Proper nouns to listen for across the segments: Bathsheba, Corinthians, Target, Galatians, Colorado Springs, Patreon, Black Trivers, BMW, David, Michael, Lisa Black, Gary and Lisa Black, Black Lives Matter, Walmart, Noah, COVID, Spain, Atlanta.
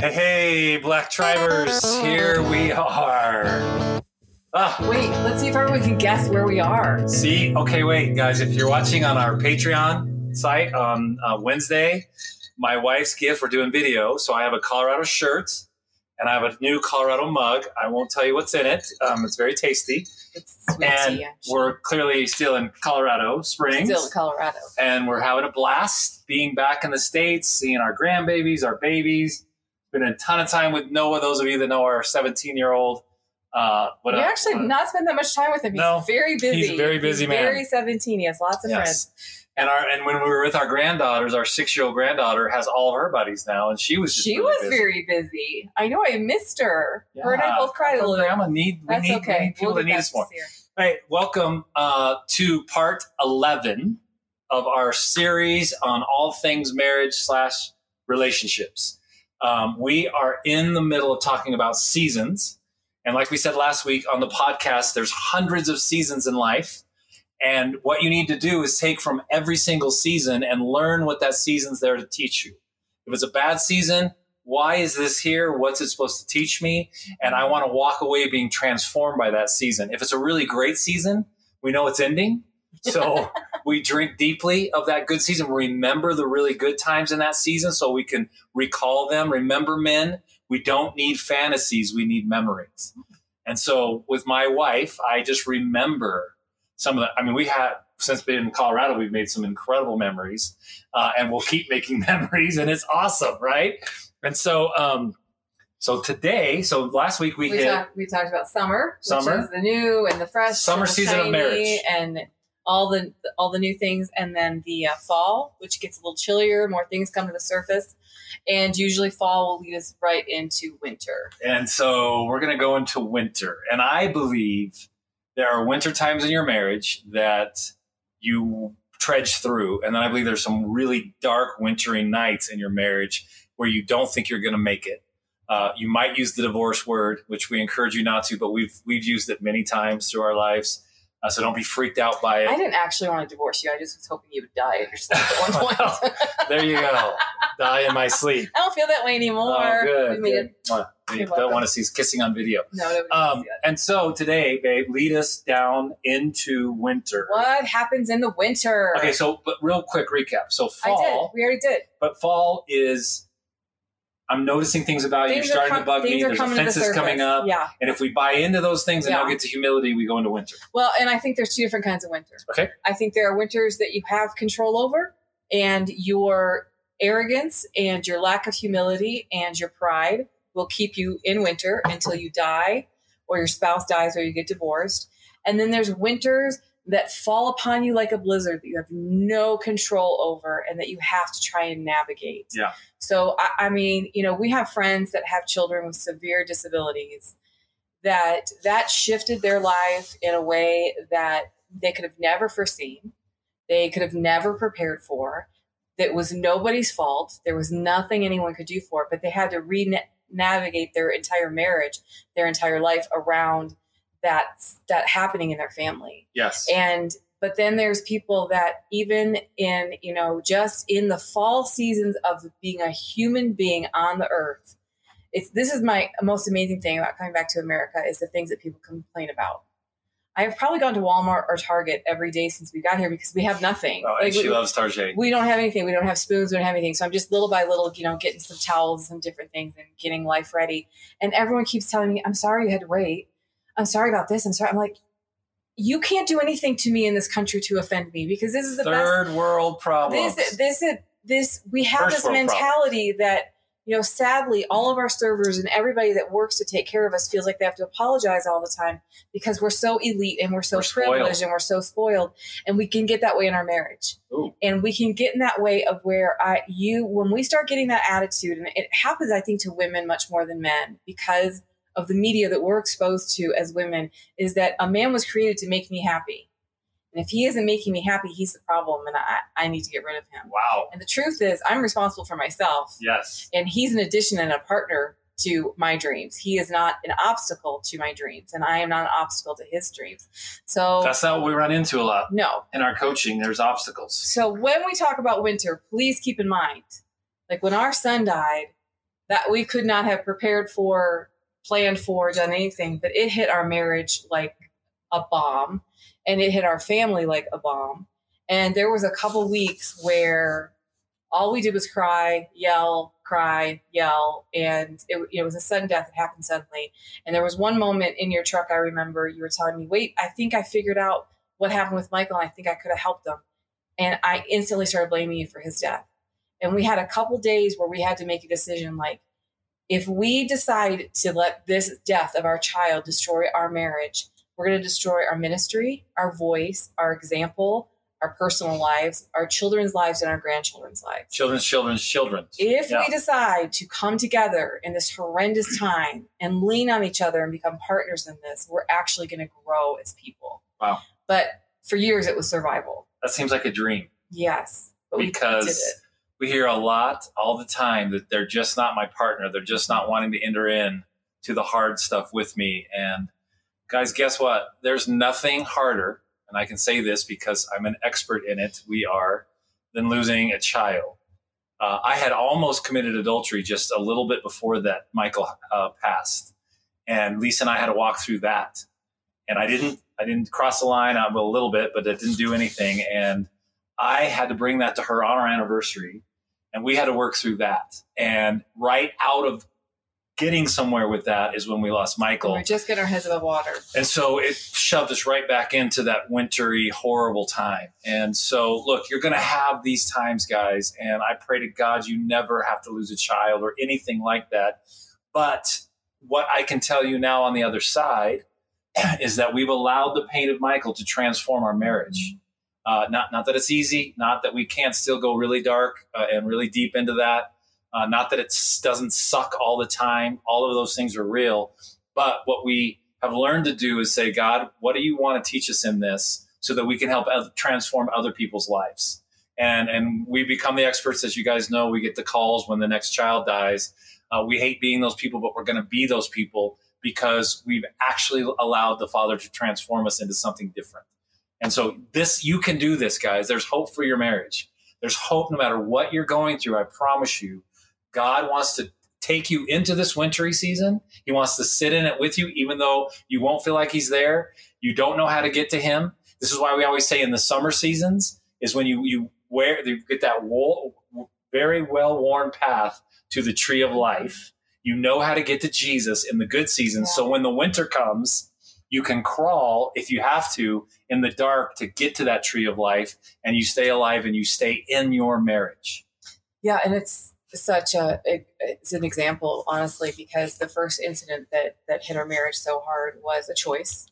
Hey, Black Trivers, here we are. Wait, let's see if everyone can guess where we are. See? Okay, wait, guys. If you're watching on our Patreon site on Wednesday, my wife's gift, we're doing video. So I have a Colorado shirt and I have a new Colorado mug. I won't tell you what's in it. It's very tasty. It's sweet and tea, we're clearly still in Colorado Springs. Still Colorado. And we're having a blast being back in the States, seeing our grandbabies, our babies. Been a ton of time with Noah. Those of you that know our 17-year-old. You actually have not spent that much time with him. He's very busy, man. Very 17. He has lots of friends. And when we were with our granddaughters, our 6-year-old granddaughter has all of her buddies now, and she was really busy. I know, I missed her. Yeah. Her and I both cried a little. We need people that need us more. All right, welcome to part 11 of our series on all things marriage/relationships. We are in the middle of talking about seasons. And like we said last week on the podcast, there's hundreds of seasons in life. And what you need to do is take from every single season and learn what that season's there to teach you. If it's a bad season, why is this here? What's it supposed to teach me? And I want to walk away being transformed by that season. If it's a really great season, we know it's ending. So we drink deeply of that good season. Remember the really good times in that season so we can recall them. Remember, men. We don't need fantasies. We need memories. And so with my wife, I just remember some of the, since being in Colorado, we've made some incredible memories and we'll keep making memories and it's awesome. Right. And so, last week we talked about summer, which is the new and the fresh summer and the season of marriage and all the new things. And then the fall, which gets a little chillier, more things come to the surface. And usually fall will lead us right into winter. And so we're going to go into winter. And I believe there are winter times in your marriage that you trudge through. And then I believe there's some really dark wintry nights in your marriage where you don't think you're going to make it. You might use the divorce word, which we encourage you not to, but we've used it many times through our lives. So don't be freaked out by it. I didn't actually want to divorce you. I just was hoping you would die at your sleep at one point. Well, there you go. Die in my sleep. I don't feel that way anymore. Oh, good. Don't want to see us kissing on video. No, and so today, babe, lead us down into winter. What happens in the winter? Okay, so but real quick recap. So fall. We already did. But fall is... I'm noticing things about you. You're starting to bug me. There's offenses coming up. Yeah. And if we buy into those things and now get to humility, we go into winter. Well, and I think there's two different kinds of winter. Okay. I think there are winters that you have control over, and your arrogance and your lack of humility and your pride will keep you in winter until you die or your spouse dies or you get divorced. And then there's winters that fall upon you like a blizzard that you have no control over and that you have to try and navigate. Yeah. So, we have friends that have children with severe disabilities that shifted their life in a way that they could have never foreseen. They could have never prepared for. That was nobody's fault. There was nothing anyone could do for it, but they had to navigate their entire marriage, their entire life around that happening in their family. Yes. But then there's people that even in, just in the fall seasons of being a human being on the earth, this is my most amazing thing about coming back to America is the things that people complain about. I have probably gone to Walmart or Target every day since we got here because we have nothing. Oh, and she loves Target. We don't have anything. We don't have spoons. We don't have anything. So I'm just little by little, getting some towels and different things and getting life ready. And everyone keeps telling me, I'm sorry you had to wait. I'm sorry about this. I'm sorry. I'm like, you can't do anything to me in this country to offend me because this is the third world problem. We have first this mentality that, sadly, all of our servers and everybody that works to take care of us feels like they have to apologize all the time because we're so elite and we're so privileged and we're so spoiled. And we can get that way in our marriage. Ooh. And we can get in that way of where when we start getting that attitude, and it happens, I think, to women much more than men because of the media that we're exposed to as women is that a man was created to make me happy. And if he isn't making me happy, he's the problem. And I need to get rid of him. Wow. And the truth is I'm responsible for myself. Yes. And he's an addition and a partner to my dreams. He is not an obstacle to my dreams. And I am not an obstacle to his dreams. So that's not what we run into a lot. No. In our coaching, there's obstacles. So when we talk about winter, please keep in mind, like when our son died, that we could not have prepared for, planned for, done anything, but it hit our marriage like a bomb, and it hit our family like a bomb. And there was a couple weeks where all we did was cry, yell. And it was a sudden death. It happened suddenly. And there was one moment in your truck, I remember you were telling me, wait, I think I figured out what happened with Michael, and I think I could have helped them. And I instantly started blaming you for his death. And we had a couple days where we had to make a decision, like, if we decide to let this death of our child destroy our marriage, we're going to destroy our ministry, our voice, our example, our personal lives, our children's lives, and our grandchildren's lives. Children's children. If we decide to come together in this horrendous time and lean on each other and become partners in this, we're actually going to grow as people. Wow. But for years, it was survival. That seems like a dream. Yes. But because we hear a lot all the time that they're just not my partner. They're just not wanting to enter in to the hard stuff with me. And guys, guess what? There's nothing harder, and I can say this because I'm an expert in it, than losing a child. I had almost committed adultery just a little bit before that Michael passed. And Lisa and I had to walk through that. And I didn't cross the line a little bit, but it didn't do anything. And I had to bring that to her on our anniversary. And we had to work through that. And right out of getting somewhere with that is when we lost Michael. We just got our heads above water. And so it shoved us right back into that wintry, horrible time. And so, look, you're going to have these times, guys. And I pray to God you never have to lose a child or anything like that. But what I can tell you now on the other side is that we've allowed the pain of Michael to transform our marriage. Not that it's easy, not that we can't still go really dark and really deep into that. Not that it doesn't suck all the time. All of those things are real. But what we have learned to do is say, God, what do you want to teach us in this so that we can help transform other people's lives? And we become the experts. As you guys know, we get the calls when the next child dies. We hate being those people, but we're going to be those people because we've actually allowed the Father to transform us into something different. And so this, you can do this, guys. There's hope for your marriage. There's hope no matter what you're going through. I promise you, God wants to take you into this wintry season. He wants to sit in it with you, even though you won't feel like he's there. You don't know how to get to him. This is why we always say in the summer seasons is when you get that very well-worn path to the tree of life. You know how to get to Jesus in the good season. So when the winter comes, you can crawl, if you have to, in the dark to get to that tree of life, and you stay alive and you stay in your marriage. Yeah, and it's an example, honestly, because the first incident that hit our marriage so hard was a choice,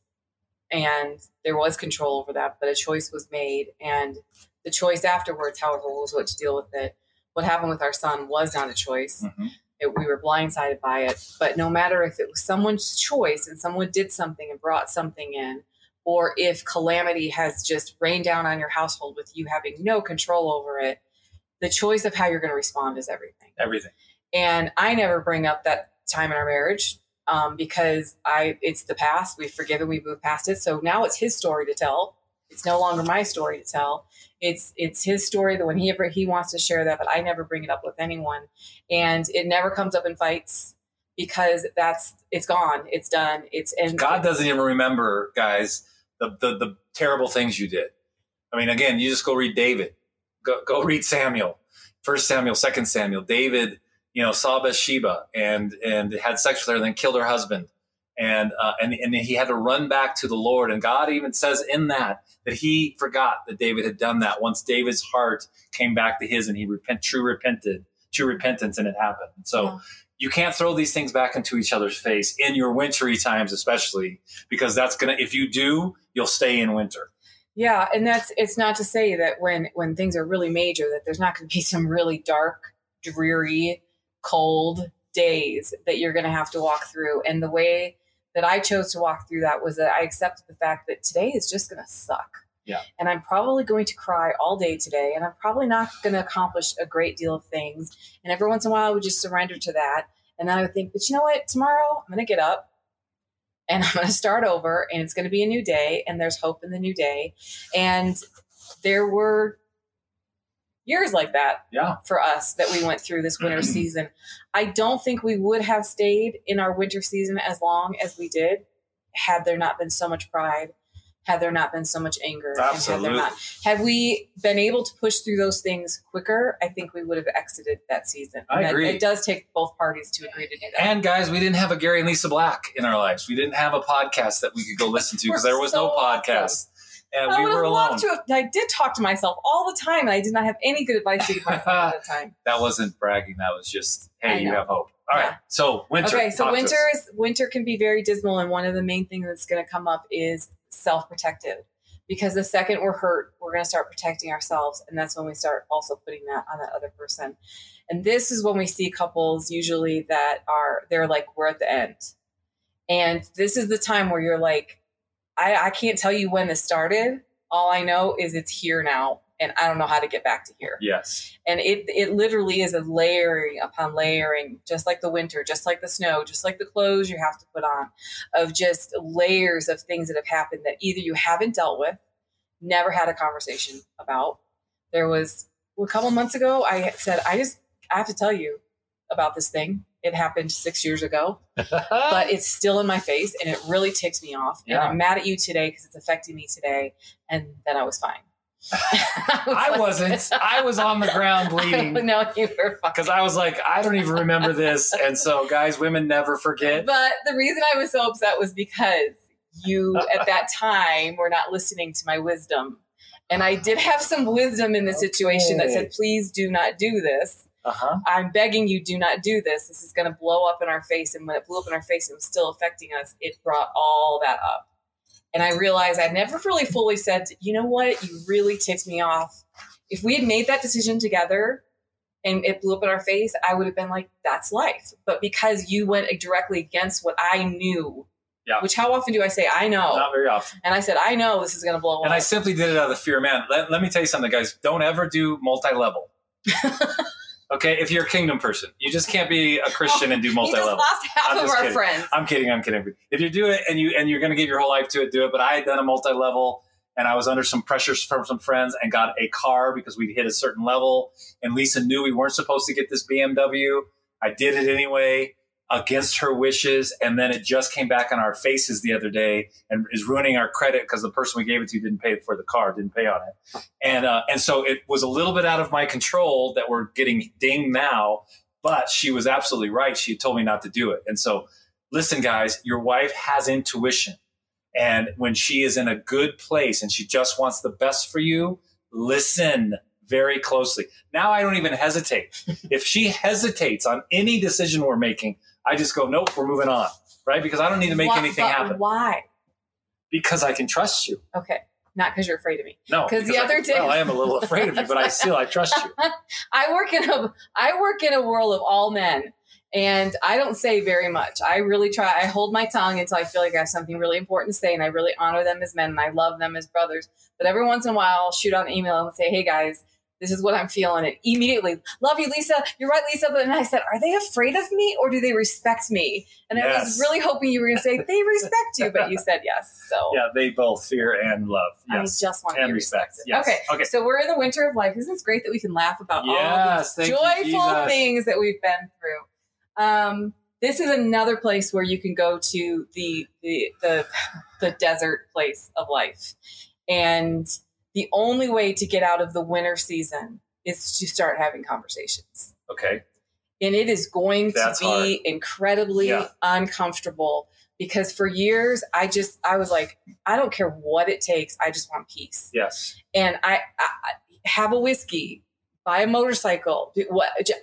and there was control over that, but a choice was made, and the choice afterwards, however, was what to deal with it. What happened with our son was not a choice. Mm-hmm. We were blindsided by it, but no matter if it was someone's choice and someone did something and brought something in, or if calamity has just rained down on your household with you having no control over it, the choice of how you're going to respond is everything. Everything. And I never bring up that time in our marriage because it's the past. We've forgiven. We've moved past it. So now it's his story to tell. It's no longer my story to tell. It's his story, the one he wants to share that, but I never bring it up with anyone. And it never comes up in fights because it's gone. It's done. God doesn't even remember, guys, the terrible things you did. I mean, again, you just go read David. Go read Samuel, 1 Samuel, 2 Samuel. David, saw Bathsheba and had sex with her, and then killed her husband. And he had to run back to the Lord. And God even says in that he forgot that David had done that. Once David's heart came back to his, and he repented, and it happened. So you can't throw these things back into each other's face in your wintry times, especially, because if you do, you'll stay in winter. Yeah. And it's not to say that when things are really major, that there's not going to be some really dark, dreary, cold days that you're going to have to walk through. And the way that I chose to walk through that was that I accepted the fact that today is just going to suck. Yeah. And I'm probably going to cry all day today. And I'm probably not going to accomplish a great deal of things. And every once in a while I would just surrender to that. And then I would think, but you know what? Tomorrow I'm going to get up. And I'm going to start over, and it's going to be a new day, and there's hope in the new day. And there were years like that for us that we went through this winter season. I don't think we would have stayed in our winter season as long as we did had there not been so much pride, had there not been so much anger. Absolutely. And had we been able to push through those things quicker, I think we would have exited that season. I agree. It does take both parties to agree to do that. And guys, we didn't have a Gary and Lisa Black in our lives. We didn't have a podcast that we could go listen to because there was no podcast. And we were alone. I did talk to myself all the time, and I did not have any good advice to give myself at the time. That wasn't bragging. That was just, hey, you have hope. All right. So winter. Okay. So winter can be very dismal, and one of the main things that's going to come up is self-protective, because the second we're hurt, we're going to start protecting ourselves, and that's when we start also putting that on that other person. And this is when we see couples usually that they're like, we're at the end, and this is the time where you're like, I can't tell you when this started. All I know is it's here now, and I don't know how to get back to here. Yes. And it literally is a layering upon layering, just like the winter, just like the snow, just like the clothes you have to put on, of just layers of things that have happened that either you haven't dealt with, never had a conversation about. There was a couple months ago, I said, I have to tell you about this thing. It happened 6 years ago, but it's still in my face, and it really ticks me off. Yeah. And I'm mad at you today because it's affecting me today. And then I was fine. I wasn't. I was on the ground bleeding. No, you were fine. Because I was like, I don't even remember this. And so, guys, women never forget. But the reason I was so upset was because you, at that time, were not listening to my wisdom. And I did have some wisdom in the situation that said, please do not do this. Uh-huh. I'm begging you, do not do this. This is going to blow up in our face. And when it blew up in our face, it was still affecting us. It brought all that up. And I realized I never really fully said, you know what? You really ticked me off. If we had made that decision together and it blew up in our face, I would have been like, that's life. But because you went directly against what I knew, which how often do I say, I know? Not very often. And I said, I know this is going to blow up. And I simply did it out of the fear, man. Let me tell you something, guys. Don't ever do multi-level. Okay, if you're a kingdom person, you just can't be a Christian and do multi-level. You just lost half of our friends. I'm kidding. If you do it and you're going to give your whole life to it, do it. But I had done a multi-level, and I was under some pressures from some friends and got a car because we'd hit a certain level. And Lisa knew we weren't supposed to get this BMW. I did it anyway against her wishes. And then it just came back on our faces the other day and is ruining our credit because the person we gave it to didn't pay for the car, didn't pay on it. And so it was a little bit out of my control that we're getting dinged now, but she was absolutely right. She told me not to do it. And so listen, guys, your wife has intuition. And when she is in a good place and she just wants the best for you, listen very closely. Now I don't even hesitate. If she hesitates on any decision we're making, I just go, nope, we're moving on, right? Because I don't need to make anything happen. Why? Because I can trust you. Okay. Not because you're afraid of me. No. Because the other day... Well, I am a little afraid of you, but I trust you. I work in a world of all men, and I don't say very much. I really try. I hold my tongue until I feel like I have something really important to say, and I really honor them as men, and I love them as brothers. But every once in a while, I'll shoot out an email and say, hey, guys, this is what I'm feeling. And immediately, love you, Lisa. You're right, Lisa. But then I said, are they afraid of me or do they respect me? And I was really hoping you were going to say, they respect you, but you said yes. So yeah, they both fear and love. Yes. I just want to be respected. Yes. Okay. So we're in the winter of life. Isn't it great that we can laugh about all the joyful things that we've been through? This is another place where you can go to the desert place of life. And the only way to get out of the winter season is to start having conversations. Okay. And it is going to be incredibly uncomfortable, because for years I was like, I don't care what it takes. I just want peace. Yes. And I have a whiskey, buy a motorcycle.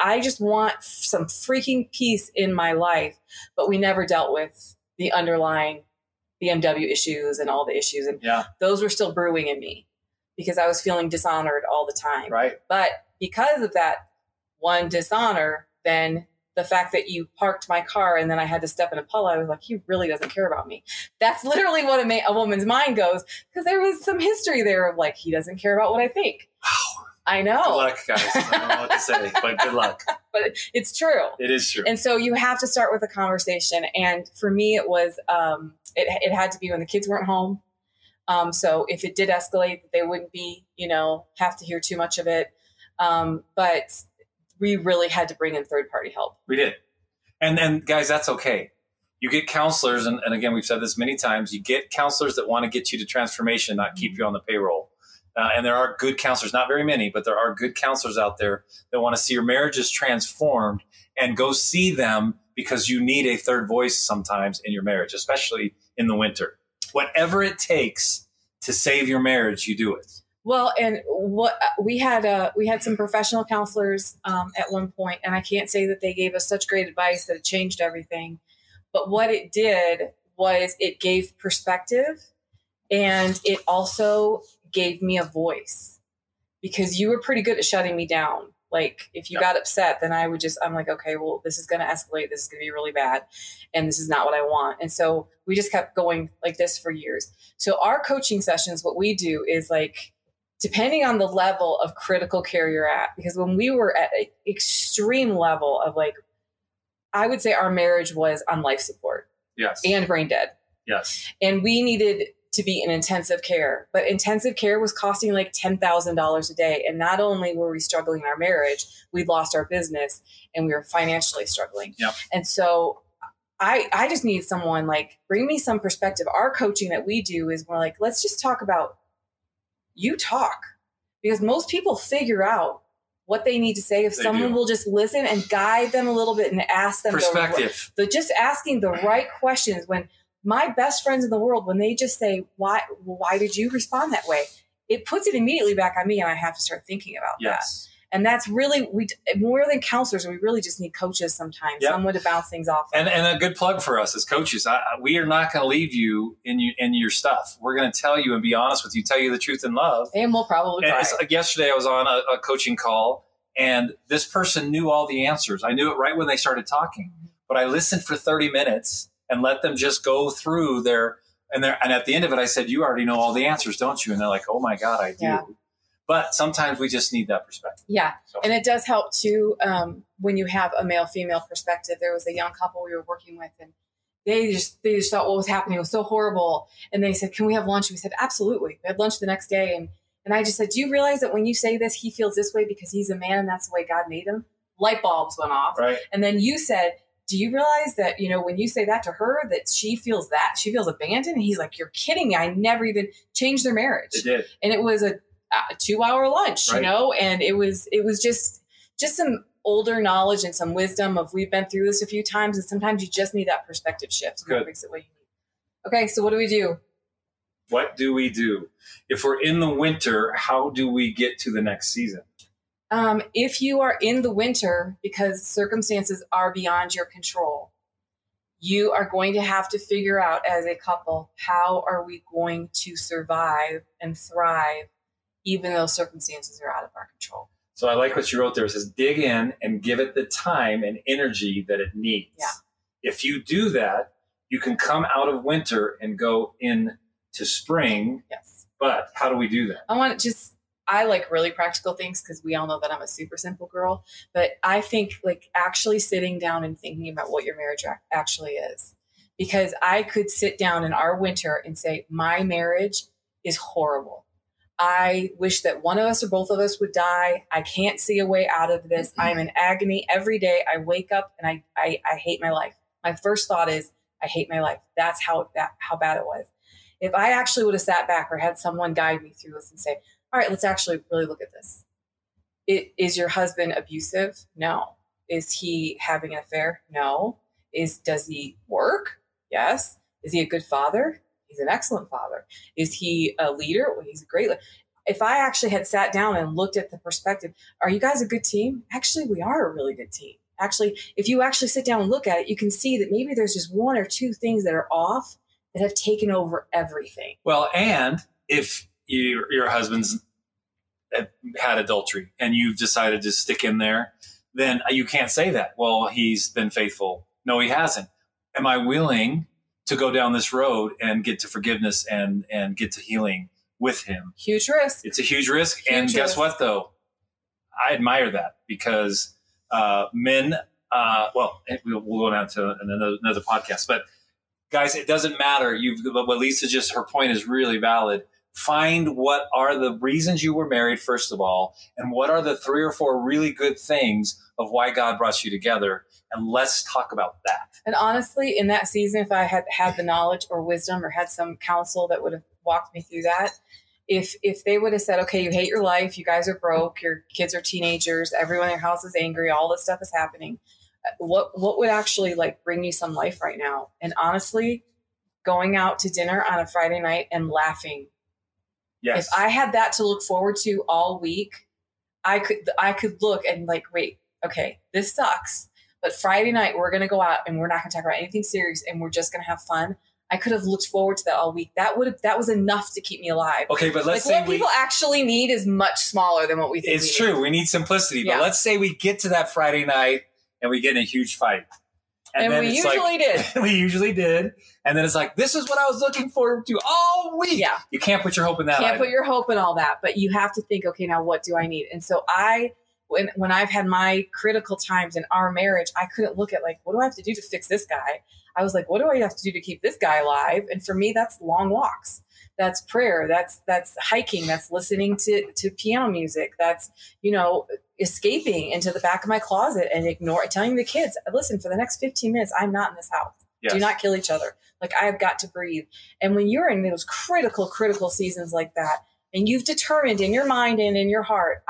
I just want some freaking peace in my life. But we never dealt with the underlying BMW issues and all the issues. And those were still brewing in me, because I was feeling dishonored all the time. Right. But because of that one dishonor, then the fact that you parked my car and then I had to step in a puddle, I was like, he really doesn't care about me. That's literally what a woman's mind goes, because there was some history there of like, he doesn't care about what I think. Wow. I know. Good luck, guys. I don't know what to say, but good luck. But it's true. It is true. And so you have to start with a conversation. And for me, it was, it had to be when the kids weren't home. So if it did escalate, they wouldn't have to hear too much of it. But we really had to bring in third-party help. We did. And guys, that's okay. You get counselors, and again, we've said this many times, you get counselors that want to get you to transformation, not keep you on the payroll. And there are good counselors, not very many, but there are good counselors out there that want to see your marriages transformed, and go see them because you need a third voice sometimes in your marriage, especially in the winter. Whatever it takes to save your marriage, you do it. Well, and what we had some professional counselors at one point, and I can't say that they gave us such great advice that it changed everything. But what it did was it gave perspective, and it also gave me a voice, because you were pretty good at shutting me down. Like if you got upset, then I'm like, okay, well, this is going to escalate. This is going to be really bad. And this is not what I want. And so we just kept going like this for years. So our coaching sessions, what we do is like, depending on the level of critical care you're at, because when we were at an extreme level of like, I would say our marriage was on life support. Yes. And brain dead. Yes. And we needed to be in intensive care, but intensive care was costing like $10,000 a day. And not only were we struggling in our marriage, we lost our business and we were financially struggling. Yep. And so I just need someone like, bring me some perspective. Our coaching that we do is more like, let's just talk about you talk, because most people figure out what they need to say if someone will just listen and guide them a little bit and ask them perspective. So just asking the right questions. When my best friends in the world, when they just say, why did you respond that way? It puts it immediately back on me, and I have to start thinking about that. And that's really, we more than counselors, we really just need coaches sometimes, someone to bounce things off. And a good plug for us as coaches, we are not going to leave you in your stuff. We're going to tell you and be honest with you, tell you the truth in love. And we'll probably cry. Like yesterday I was on a coaching call, and this person knew all the answers. I knew it right when they started talking, but I listened for 30 minutes and let them just go through and at the end of it, I said, you already know all the answers, don't you? And they're like, oh my God, I do. Yeah. But sometimes we just need that perspective. Yeah. So. And it does help too. When you have a male, female perspective, there was a young couple we were working with, and they just thought what was happening was so horrible. And they said, can we have lunch? And we said, absolutely. We had lunch the next day. And I just said, do you realize that when you say this, he feels this way because he's a man and that's the way God made him? Light bulbs went off. Right. And then you said, do you realize that, when you say that to her, that she feels abandoned? And he's like, you're kidding me. I never even changed their marriage. It did. And it was a 2-hour lunch, right. And it was just some older knowledge and some wisdom of, we've been through this a few times, and sometimes you just need that perspective shift. Good. Okay. So what do we do? What do we do? If we're in the winter, how do we get to the next season? If you are in the winter because circumstances are beyond your control, you are going to have to figure out as a couple, how are we going to survive and thrive even though circumstances are out of our control? So I like what you wrote there. It says, dig in and give it the time and energy that it needs. Yeah. If you do that, you can come out of winter and go into spring. Yes. But how do we do that? I like really practical things, because we all know that I'm a super simple girl, but I think like actually sitting down and thinking about what your marriage actually is, because I could sit down in our winter and say, my marriage is horrible. I wish that one of us or both of us would die. I can't see a way out of this. Mm-hmm. I'm in agony every day. I wake up and I hate my life. My first thought is I hate my life. That's how bad it was. If I actually would have sat back or had someone guide me through this and say, all right, let's actually really look at this. Is your husband abusive? No. Is he having an affair? No. Does he work? Yes. Is he a good father? He's an excellent father. Is he a leader? Well, he's a great leader. If I actually had sat down and looked at the perspective, are you guys a good team? Actually, we are a really good team. Actually, if you actually sit down and look at it, you can see that maybe there's just one or two things that are off that have taken over everything. Well, and if your husband's had adultery and you've decided to stick in there, then you can't say that. Well, he's been faithful. No, he hasn't. Am I willing to go down this road and get to forgiveness and get to healing with him? Huge risk. It's a huge risk. Guess what, though? I admire that, because men, we'll go down to another podcast, but guys, it doesn't matter. What Lisa just, her point is really valid. find what are the reasons you were married, first of all, and what are the 3 or 4 really good things of why God brought you together. And let's talk about that. And honestly, in that season, if I had had the knowledge or wisdom or had some counsel that would have walked me through that, if they would have said, okay, you hate your life, you guys are broke, your kids are teenagers, everyone in your house is angry, all this stuff is happening. What would actually like bring you some life right now? And honestly, going out to dinner on a Friday night and laughing. Yes. If I had that to look forward to all week, I could look and like, wait, okay, this sucks. But Friday night, we're going to go out and we're not going to talk about anything serious and we're just going to have fun. I could have looked forward to that all week. That was enough to keep me alive. Okay, but let's say what people actually need is much smaller than what we think. It's true. We need simplicity. Yeah. But let's say we get to that Friday night and we get in a huge fight. And then we usually did. We usually did. And then it's like, this is what I was looking forward to all week. Yeah. You can't put your hope in that. Can't put your hope in all that. But you have to think, okay, now what do I need? And so when I've had my critical times in our marriage, I couldn't look at like, what do I have to do to fix this guy? I was like, what do I have to do to keep this guy alive? And for me, that's long walks. That's prayer. That's hiking. That's listening to piano music. That's, escaping into the back of my closet and telling the kids, listen, for the next 15 minutes, I'm not in this house. Yes. Do not kill each other. Like, I've got to breathe. And when you're in those critical seasons like that, and you've determined in your mind and in your heart,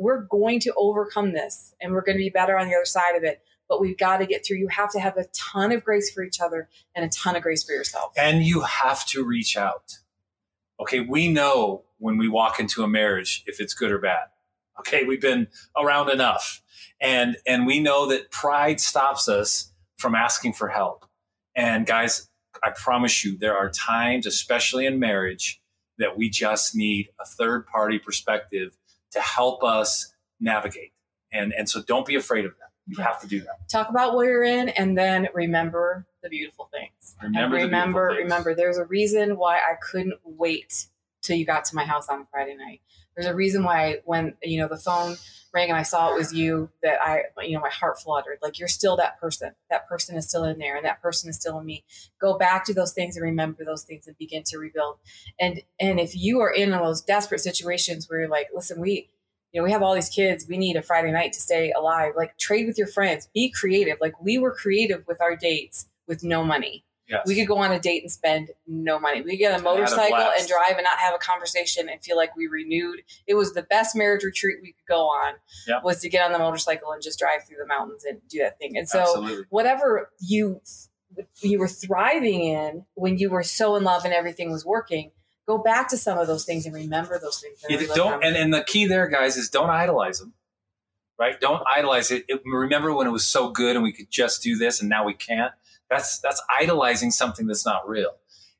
we're going to overcome this and we're going to be better on the other side of it. But we've got to get through. You have to have a ton of grace for each other and a ton of grace for yourself. And you have to reach out. Okay, we know when we walk into a marriage, if it's good or bad. Okay, we've been around enough. And we know that pride stops us from asking for help. And guys, I promise you, there are times, especially in marriage, that we just need a third party perspective to help us navigate. And so don't be afraid of that. You have to do that. Talk about what you're in and then remember the beautiful things. Remember, there's a reason why I couldn't wait till you got to my house on Friday night. There's a reason why when, the phone rang and I saw it was you that I my heart fluttered. Like, you're still that person. That person is still in there and that person is still in me. Go back to those things and remember those things and begin to rebuild. And if you are in those desperate situations where you're like, listen, we have all these kids, we need a Friday night to stay alive. Like, trade with your friends, be creative. Like, we were creative with our dates with no money. Yes. We could go on a date and spend no money. We could get a motorcycle and drive and not have a conversation and feel like we renewed. It was the best marriage retreat we could go on, yep, was to get on the motorcycle and just drive through the mountains and do that thing. And so absolutely, whatever you were thriving in when you were so in love and everything was working, go back to some of those things and remember those things. And the key there, guys, is don't idolize them, right? Don't idolize it. Remember when it was so good and we could just do this and now we can't? That's idolizing something that's not real.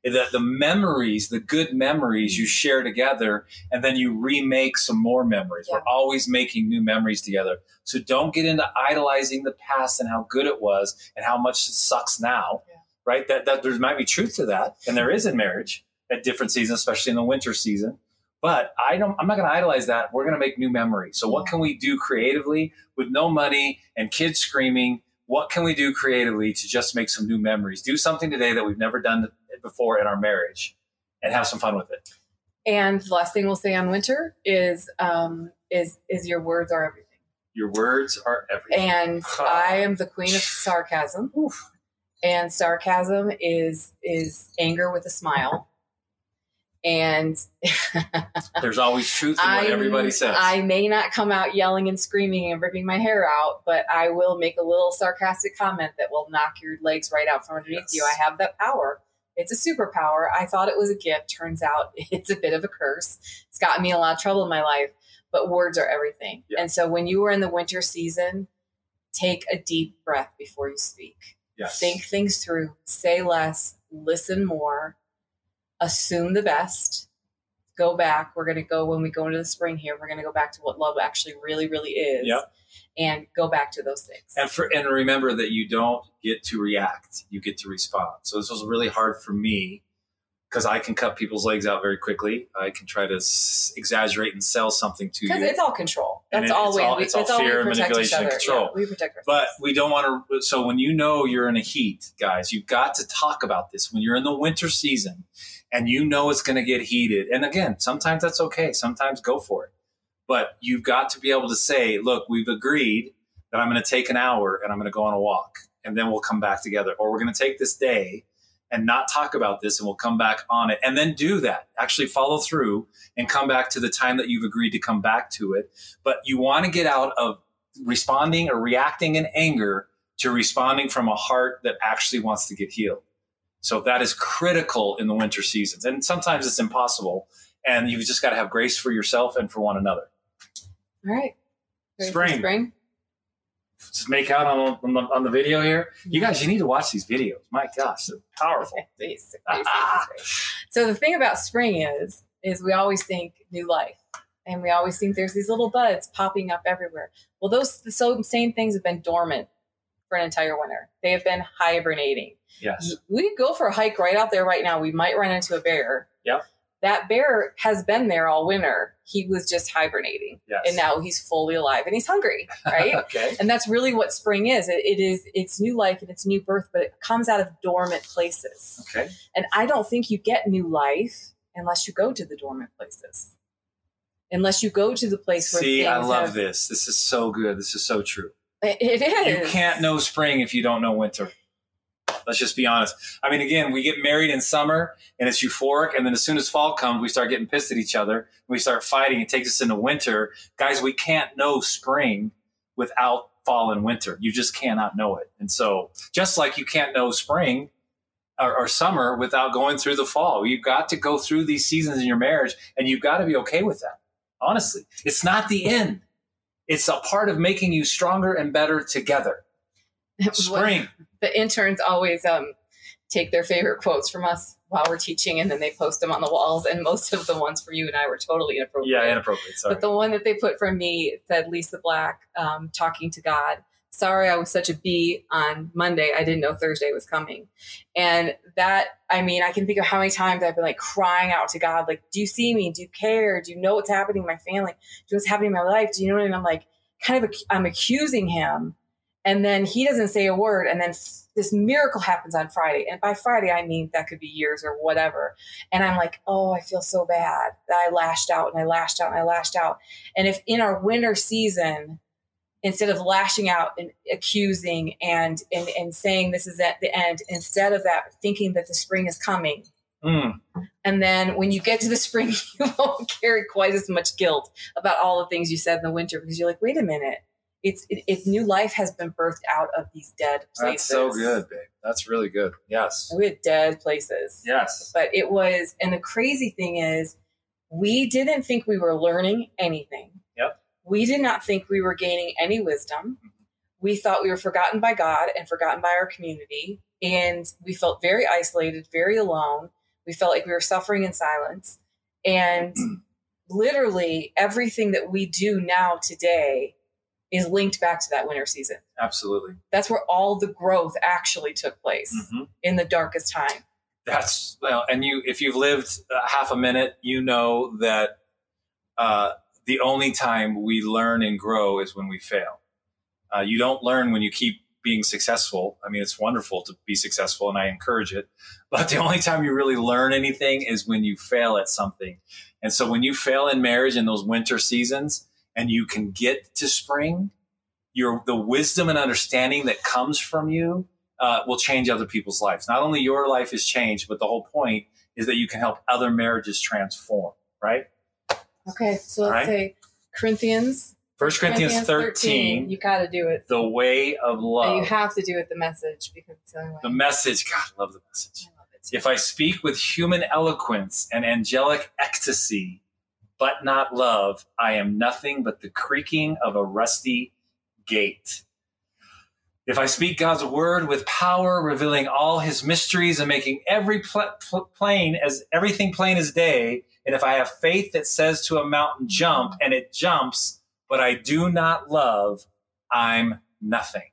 The memories, the good memories you share together, and then you remake some more memories. Yeah. We're always making new memories together. So don't get into idolizing the past and how good it was and how much it sucks now, yeah, right? That there might be truth to that, and there is in marriage at different seasons, especially in the winter season. But I'm not going to idolize that. We're going to make new memories. So what can we do creatively with no money and kids screaming? What can we do creatively to just make some new memories? Do something today that we've never done before in our marriage and have some fun with it. And the last thing we'll say on winter is your words are everything. Your words are everything. And I am the queen of sarcasm. Oof. And sarcasm is anger with a smile. And there's always truth in what everybody says. I may not come out yelling and screaming and ripping my hair out, but I will make a little sarcastic comment that will knock your legs right out from underneath, yes, you. I have that power. It's a superpower. I thought it was a gift. Turns out it's a bit of a curse. It's gotten me a lot of trouble in my life, but words are everything. Yeah. And so when you are in the winter season, take a deep breath before you speak. Yes. Think things through, say less, listen more. Assume the best, go back. We're going to go, when we go into the spring here, we're going to go back to what love actually really, really is, yep, and go back to those things. And remember that you don't get to react, you get to respond. So this was really hard for me because I can cut people's legs out very quickly. I can try to exaggerate and sell something to you. Because it's all control. That's all we protect each other. It's all fear and manipulation and control. Yeah, we protect ourselves. But we don't want to. So when you know you're in a heat, guys, you've got to talk about this. When you're in the winter season and you know it's going to get heated. And again, sometimes that's okay. Sometimes go for it. But you've got to be able to say, look, we've agreed that I'm going to take an hour and I'm going to go on a walk and then we'll come back together. Or we're going to take this day and not talk about this and we'll come back on it. And then do that. Actually follow through and come back to the time that you've agreed to come back to it. But you want to get out of responding or reacting in anger to responding from a heart that actually wants to get healed. So that is critical in the winter seasons. And sometimes it's impossible. And you've just got to have grace for yourself and for one another. All right. Spring. Just make out on the video here. You guys, you need to watch these videos. My gosh, they're powerful. So the thing about spring is we always think new life. And we always think there's these little buds popping up everywhere. Well, those same things have been dormant for an entire winter. They have been hibernating. Yes. We go for a hike right out there right now. We might run into a bear. Yep. That bear has been there all winter. He was just hibernating. Yes. And now he's fully alive and he's hungry, right? Okay. And that's really what spring is. It's new life and it's new birth, but it comes out of dormant places. Okay. And I don't think you get new life unless you go to the dormant places. Unless you go to the place where things I love this. This is so good. This is so true. It is. You can't know spring if you don't know winter. Let's just be honest. I mean, again, we get married in summer and it's euphoric. And then as soon as fall comes, we start getting pissed at each other. We start fighting. It takes us into winter. Guys, we can't know spring without fall and winter. You just cannot know it. And so just like you can't know spring or summer without going through the fall, you've got to go through these seasons in your marriage and you've got to be okay with that. Honestly, it's not the end. It's a part of making you stronger and better together. Spring. The interns always take their favorite quotes from us while we're teaching, and then they post them on the walls. And most of the ones from you and I were totally inappropriate. Yeah, inappropriate. Sorry. But the one that they put from me said, Lisa Black, talking to God. Sorry, I was such a B on Monday. I didn't know Thursday was coming. And that, I mean, I can think of how many times I've been like crying out to God, like, do you see me? Do you care? Do you know what's happening in my family? Do you know what's happening in my life? Do you know what I mean? I'm like, I'm accusing him. And then he doesn't say a word. And then this miracle happens on Friday. And by Friday, I mean, that could be years or whatever. And I'm like, oh, I feel so bad that I lashed out and I lashed out and I lashed out. And if in our winter season, instead of lashing out and accusing and saying this is at the end, instead of that, thinking that the spring is coming. Mm. And then when you get to the spring, you won't carry quite as much guilt about all the things you said in the winter, because you're like, wait a minute, it's new life has been birthed out of these dead places. That's so good, babe. That's really good. Yes. We had dead places. Yes. But it was, and the crazy thing is we didn't think we were learning anything. Yep. We did not think we were gaining any wisdom. We thought we were forgotten by God and forgotten by our community. And we felt very isolated, very alone. We felt like we were suffering in silence. And literally everything that we do now today is linked back to that winter season. Absolutely. That's where all the growth actually took place in the darkest time. If you've lived half a minute, you know that, the only time we learn and grow is when we fail. You don't learn when you keep being successful. I mean, it's wonderful to be successful and I encourage it, but the only time you really learn anything is when you fail at something. And so when you fail in marriage in those winter seasons and you can get to spring, the wisdom and understanding that comes from you will change other people's lives. Not only your life is changed, but the whole point is that you can help other marriages transform, right? Okay, so let's say Corinthians. 1 Corinthians 13. You got to do it. The way of love. And you have to do it, the message. Because it's the only way. The message. God, I love the message. I love it too. If I speak with human eloquence and angelic ecstasy, but not love, I am nothing but the creaking of a rusty gate. If I speak God's word with power, revealing all his mysteries and making everything plain as day, and if I have faith that says to a mountain, jump, and it jumps, but I do not love, I'm nothing.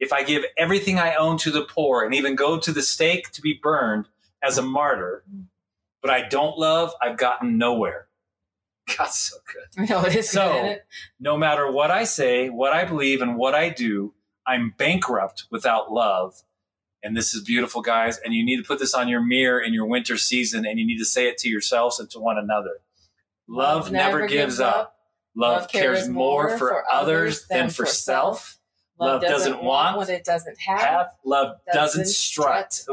If I give everything I own to the poor and even go to the stake to be burned as a martyr, but I don't love, I've gotten nowhere. God's so good. I know it is. So no matter what I say, what I believe, and what I do, I'm bankrupt without love. And this is beautiful, guys. And you need to put this on your mirror in your winter season, and you need to say it to yourselves and to one another. Love never gives up. Love cares more for others than for self. Love doesn't want what it doesn't have. Love doesn't strut.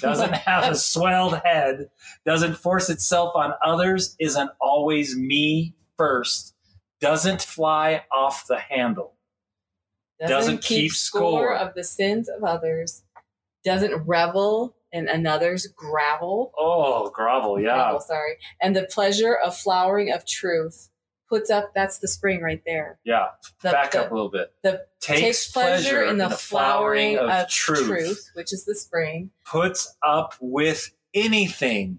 Doesn't have a swelled head. Doesn't force itself on others. Isn't always me first. Doesn't fly off the handle. Doesn't keep score of the sins of others. Doesn't revel in another's gravel. Oh, gravel, yeah. Gravel, sorry. And the pleasure of flowering of truth puts up, that's the spring right there. Yeah, back up a little bit. Takes pleasure in the flowering of truth, which is the spring. Puts up with anything.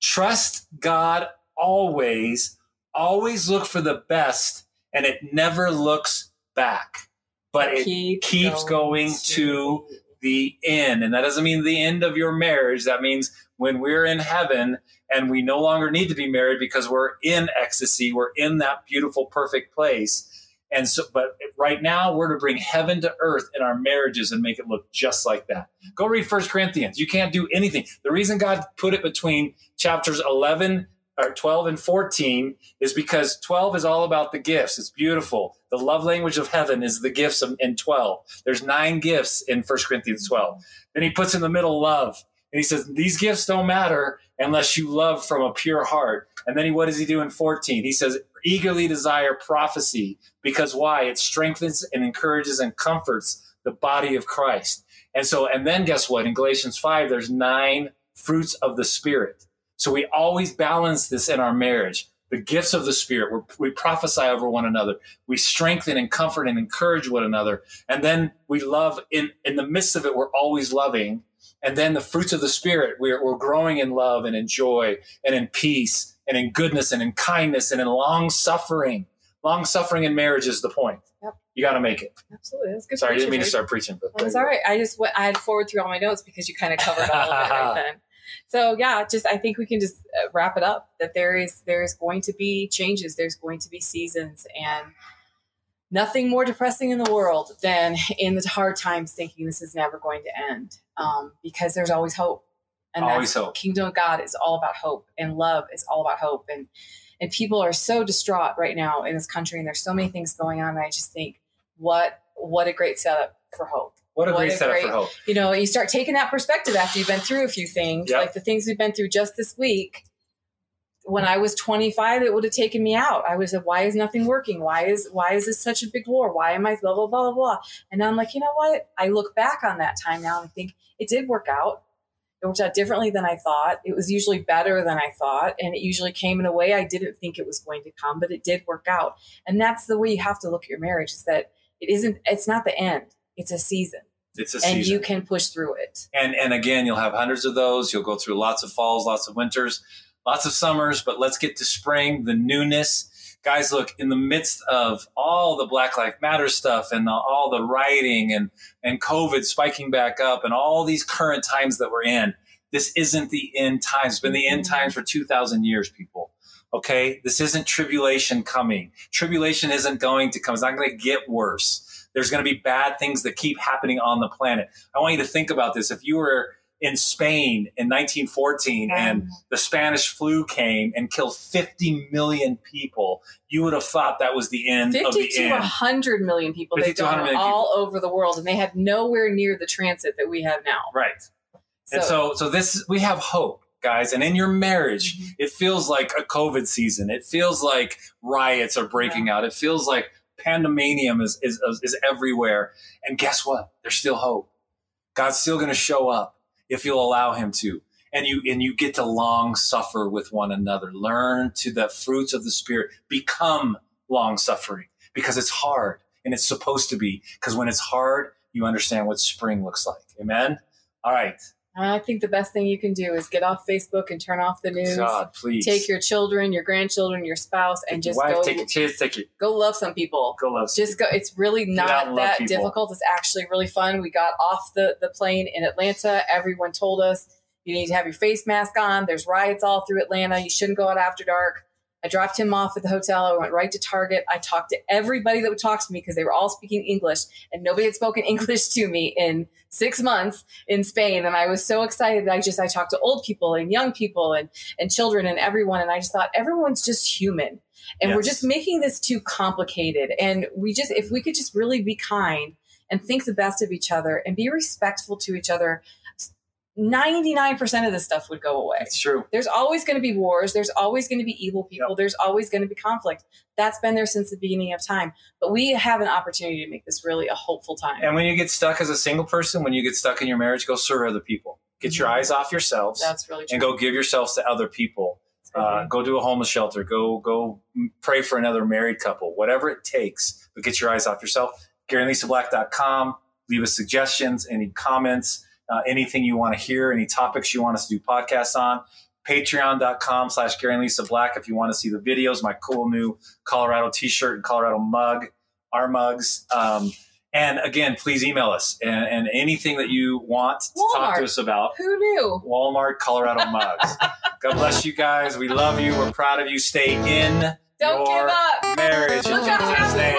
Trust God always. Always look for the best, and it never looks back. But it keeps going to the end. And that doesn't mean the end of your marriage. That means when we're in heaven and we no longer need to be married because we're in ecstasy, we're in that beautiful, perfect place. And so, but right now we're to bring heaven to earth in our marriages and make it look just like that. Go read 1 Corinthians. You can't do anything. The reason God put it between chapters 11 or 12 and 14 is because 12 is all about the gifts. It's beautiful. The love language of heaven is the gifts in 12. There's 9 gifts in 1 Corinthians 12. Then he puts in the middle love. And he says, these gifts don't matter unless you love from a pure heart. And then what does he do in 14? He says, eagerly desire prophecy. Because why? It strengthens and encourages and comforts the body of Christ. And then guess what? In Galatians 5, there's 9 fruits of the Spirit. So we always balance this in our marriage. The gifts of the Spirit, we prophesy over one another. We strengthen and comfort and encourage one another. And then we love in the midst of it, we're always loving. And then the fruits of the Spirit, we're growing in love and in joy and in peace and in goodness and in kindness and in long suffering. Long suffering in marriage is the point. Yep. You got to make it. Absolutely. That's good. Sorry, I didn't mean to start preaching. But it's all right. I had forward through all my notes because you kind of covered all of it right then. So yeah, I think we can just wrap it up that there is going to be changes. There's going to be seasons, and nothing more depressing in the world than in the hard times thinking this is never going to end, because there's always hope. And always hope. Kingdom of God is all about hope, and love is all about hope. And people are so distraught right now in this country, and there's so many things going on. And I just think what a great setup for hope. What a great setup for hope. You know, you start taking that perspective after you've been through a few things, yep. Like the things we've been through just this week. When I was 25, it would have taken me out. I was like, why is nothing working? Why is this such a big war? Why am I blah, blah, blah, blah? And I'm like, you know what? I look back on that time now and I think it did work out. It worked out differently than I thought. It was usually better than I thought. And it usually came in a way I didn't think it was going to come, but it did work out. And that's the way you have to look at your marriage, is that it's not the end. It's a season. And you can push through it. And again, you'll have hundreds of those. You'll go through lots of falls, lots of winters, lots of summers, but let's get to spring, the newness. Guys, look, in the midst of all the Black Lives Matter stuff and all the rioting and COVID spiking back up and all these current times that we're in, this isn't the end times. It's been the end times for 2,000 years, people. Okay? This isn't tribulation coming. Tribulation isn't going to come. It's not going to get worse. There's going to be bad things that keep happening on the planet. I want you to think about this. If you were in Spain in 1914 and the Spanish flu came and killed 50 million people, you would have thought that was the end of the end. 50 to 100 million people. They died all over the world, and they had nowhere near the transit that we have now. Right. So this, we have hope, guys. And in your marriage, it feels like a COVID season. It feels like riots are breaking out. It feels like pandemonium is everywhere. And guess what? There's still hope. God's still going to show up if you'll allow him to. And you get to long suffer with one another. Learn to the fruits of the Spirit. Become long suffering, because it's hard, and it's supposed to be, because when it's hard, you understand what spring looks like. Amen. All right. I think the best thing you can do is get off Facebook and turn off the news. God, please. Take your children, your grandchildren, your spouse, and just go. Take your kids, take it. Go love some people. Go love some people. Just go. It's really not that difficult. It's actually really fun. We got off the plane in Atlanta. Everyone told us you need to have your face mask on. There's riots all through Atlanta. You shouldn't go out after dark. I dropped him off at the hotel. I went right to Target. I talked to everybody that would talk to me because they were all speaking English, and nobody had spoken English to me in 6 months in Spain. And I was so excited that I talked to old people and young people and children and everyone. And I just thought everyone's just human and we're just making this too complicated. And if we could just really be kind and think the best of each other and be respectful to each other, 99% of this stuff would go away. It's true. There's always going to be wars. There's always going to be evil people. Yep. There's always going to be conflict. That's been there since the beginning of time. But we have an opportunity to make this really a hopeful time. And when you get stuck as a single person, when you get stuck in your marriage, go serve other people. Get your eyes off yourselves. That's really true. And go give yourselves to other people. Go do a homeless shelter. Go pray for another married couple. Whatever it takes, but get your eyes off yourself. GaryandLisaBlack.com. Leave us suggestions, any comments. Anything you want to hear, any topics you want us to do podcasts on, patreon.com/Gary and Lisa Black. If you want to see the videos, my cool new Colorado t-shirt and Colorado mug, our mugs. And again, please email us and anything that you want to talk to us about. Who knew? Walmart, Colorado mugs. God bless you guys. We love you. We're proud of you. Stay in. Don't give up. Marriage. Look how happy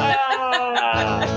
we are.